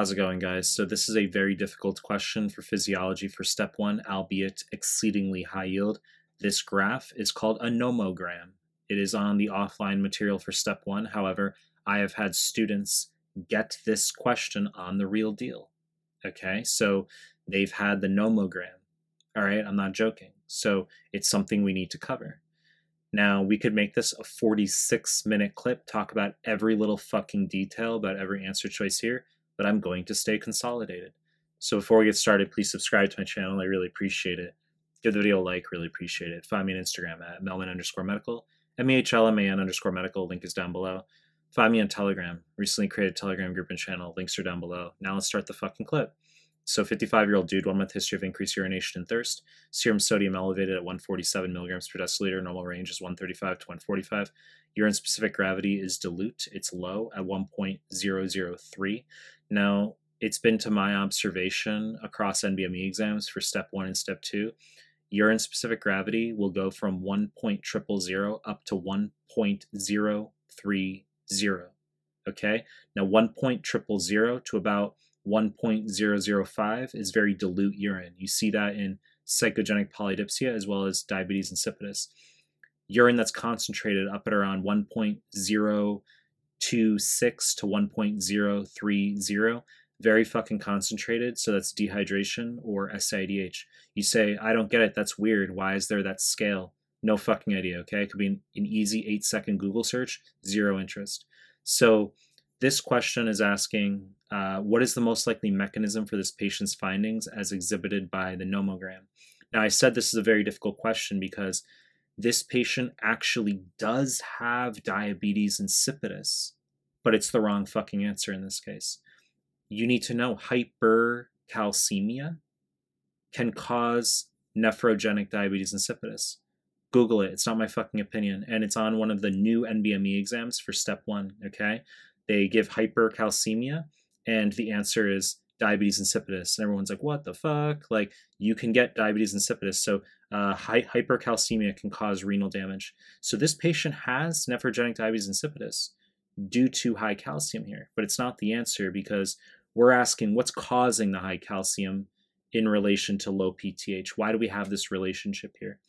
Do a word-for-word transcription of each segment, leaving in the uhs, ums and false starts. How's it going, guys? So this is a very difficult question for physiology for step one, albeit exceedingly high yield. This graph is called a nomogram. It is on the offline material for step one. However, I have had students get this question on the real deal. Okay, so they've had the nomogram. All right, I'm not joking. So it's something we need to cover. Now, we could make this a forty-six minute clip, talk about every little fucking detail about every answer choice here, but I'm going to stay consolidated. So before we get started, please subscribe to my channel. I really appreciate it. Give the video a like, really appreciate it. Find me on Instagram at mehlman underscore medical, M E H L M A N underscore medical, link is down below. Find me on Telegram, recently created Telegram group and channel, links are down below. Now let's start the fucking clip. So fifty-five-year-old dude, one month history of increased urination and thirst, serum sodium elevated at one forty-seven milligrams per deciliter, normal range is one thirty-five to one forty-five, urine specific gravity is dilute, it's low at one point zero zero three. Now, it's been to my observation across N B M E exams for step one and step two, urine specific gravity will go from one point zero zero up to one point zero three zero. Okay, now one point zero zero to about one point zero zero five is very dilute urine. You see that in psychogenic polydipsia as well as diabetes insipidus. Urine that's concentrated up at around one point zero two six to one point zero three zero, very fucking concentrated, so that's dehydration or S I D H. You say, I don't get it, that's weird, why is there that scale? No fucking idea, okay? It could be an, an easy eight second Google search, zero interest. So this question is asking, uh, what is the most likely mechanism for this patient's findings as exhibited by the nomogram? Now, I said this is a very difficult question because this patient actually does have diabetes insipidus, but it's the wrong fucking answer in this case. You need to know hypercalcemia can cause nephrogenic diabetes insipidus. Google it. It's not my fucking opinion. And it's on one of the new N B M E exams for step one, okay? They give hypercalcemia, and the answer is diabetes insipidus. And everyone's like, what the fuck? Like, you can get diabetes insipidus. So uh, hi hypercalcemia can cause renal damage. So this patient has nephrogenic diabetes insipidus due to high calcium here, but it's not the answer because we're asking what's causing the high calcium in relation to low P T H. Why do we have this relationship here?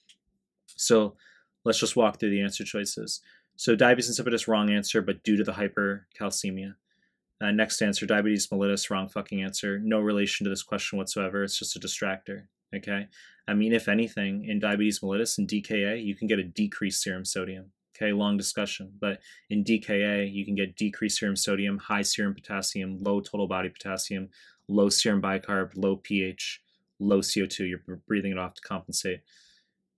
So let's just walk through the answer choices. So diabetes insipidus, wrong answer, but due to the hypercalcemia. Uh, next answer, diabetes mellitus, wrong fucking answer. No relation to this question whatsoever. It's just a distractor, okay? I mean, if anything, in diabetes mellitus and D K A, you can get a decreased serum sodium, okay? Long discussion, but in D K A, you can get decreased serum sodium, high serum potassium, low total body potassium, low serum bicarb, low pH, low C O two. You're breathing it off to compensate.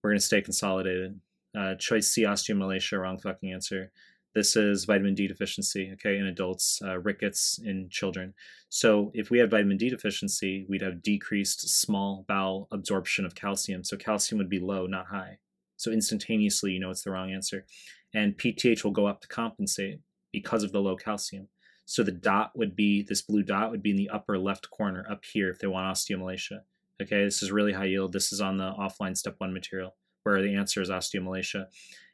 We're going to stay consolidated. Uh, choice C, osteomalacia, wrong fucking answer. This is vitamin D deficiency, okay, in adults, uh, rickets in children. So if we had vitamin D deficiency, we'd have decreased small bowel absorption of calcium. So calcium would be low, not high. So instantaneously, you know it's the wrong answer. And P T H will go up to compensate because of the low calcium. So the dot would be, this blue dot would be in the upper left corner up here if they want osteomalacia. Okay, this is really high yield. This is on the offline step one material where the answer is osteomalacia.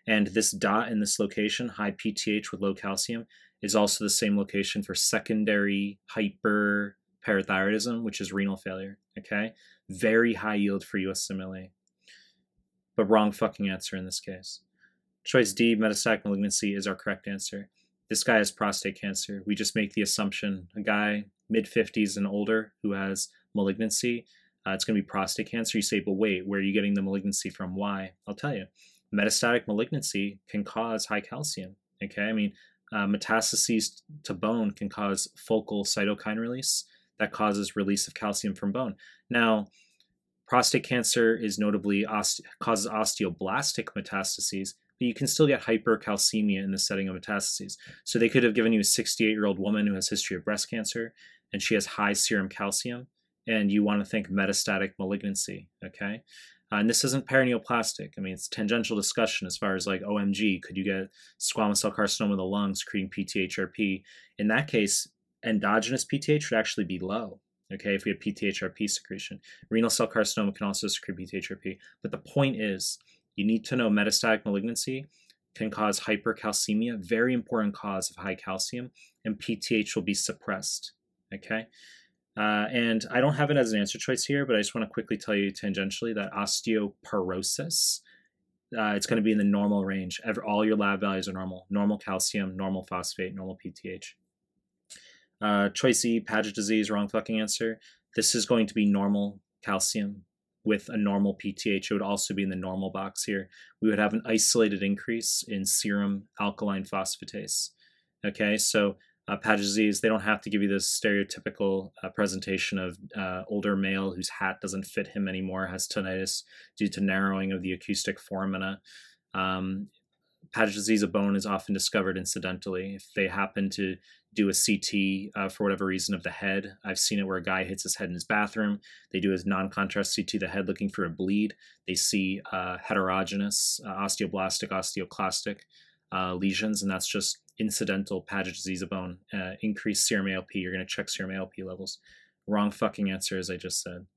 And this dot in this location, high P T H with low calcium, is also the same location for secondary hyperparathyroidism, which is renal failure, okay? Very high yield for U S M L E, but wrong fucking answer in this case. Choice D, metastatic malignancy, is our correct answer. This guy has prostate cancer. We just make the assumption, a guy mid fifties and older who has malignancy, Uh, it's going to be prostate cancer. You say, but wait, where are you getting the malignancy from? Why? I'll tell you. Metastatic malignancy can cause high calcium. Okay, I mean, uh, metastases to bone can cause focal cytokine release. That causes release of calcium from bone. Now, prostate cancer is notably oste causes osteoblastic metastases, but you can still get hypercalcemia in the setting of metastases. So they could have given you a sixty-eight-year-old woman who has history of breast cancer, and she has high serum calcium, and you want to think metastatic malignancy, okay? Uh, and this isn't paraneoplastic. I mean, it's tangential discussion as far as like, O M G, could you get squamous cell carcinoma of the lungs creating P T H R P? In that case, endogenous P T H should actually be low, okay, if we have P T H R P secretion. Renal cell carcinoma can also secrete P T H R P. But the point is, you need to know metastatic malignancy can cause hypercalcemia, very important cause of high calcium, and P T H will be suppressed. okay? Uh, and I don't have it as an answer choice here, but I just want to quickly tell you tangentially that osteoporosis, uh, it's going to be in the normal range. Ever, all your lab values are normal. Normal calcium, normal phosphate, normal P T H. Uh, choice E, Paget disease, wrong fucking answer. This is going to be normal calcium with a normal P T H. It would also be in the normal box here. We would have an isolated increase in serum alkaline phosphatase. Okay, so uh, Paget disease, they don't have to give you this stereotypical uh, presentation of uh, older male whose hat doesn't fit him anymore, has tinnitus due to narrowing of the acoustic foramina. Um, Paget disease of bone is often discovered incidentally. If they happen to do a C T uh, for whatever reason of the head, I've seen it where a guy hits his head in his bathroom, they do his non-contrast C T of the head looking for a bleed, they see uh, heterogeneous, uh, osteoblastic, osteoclastic uh, lesions, and that's just incidental Paget disease of bone. Uh, increased serum A L P, you're going to check serum A L P levels. Wrong fucking answer, as I just said.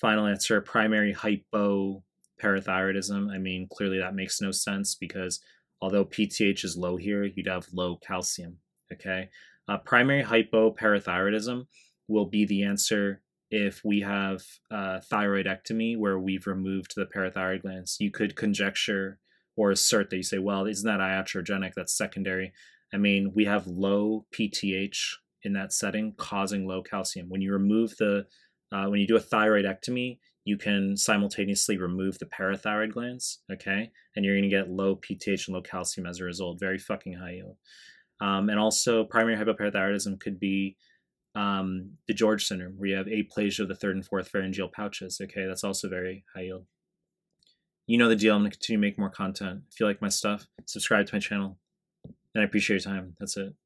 Final answer, primary hypo... parathyroidism. I mean, clearly that makes no sense because although P T H is low here, you'd have low calcium, okay? Uh, primary hypoparathyroidism will be the answer if we have uh, thyroidectomy where we've removed the parathyroid glands. You could conjecture or assert that you say, well, isn't that iatrogenic? That's secondary. I mean, we have low P T H in that setting causing low calcium. When you remove the, uh, when you do a thyroidectomy, you can simultaneously remove the parathyroid glands, okay? And you're going to get low P T H and low calcium as a result, very fucking high yield. Um, and also primary hypoparathyroidism could be um, DiGeorge syndrome, where you have aplasia of the third and fourth pharyngeal pouches, okay? That's also very high yield. You know the deal. I'm going to continue to make more content. If you like my stuff, subscribe to my channel. And I appreciate your time. That's it.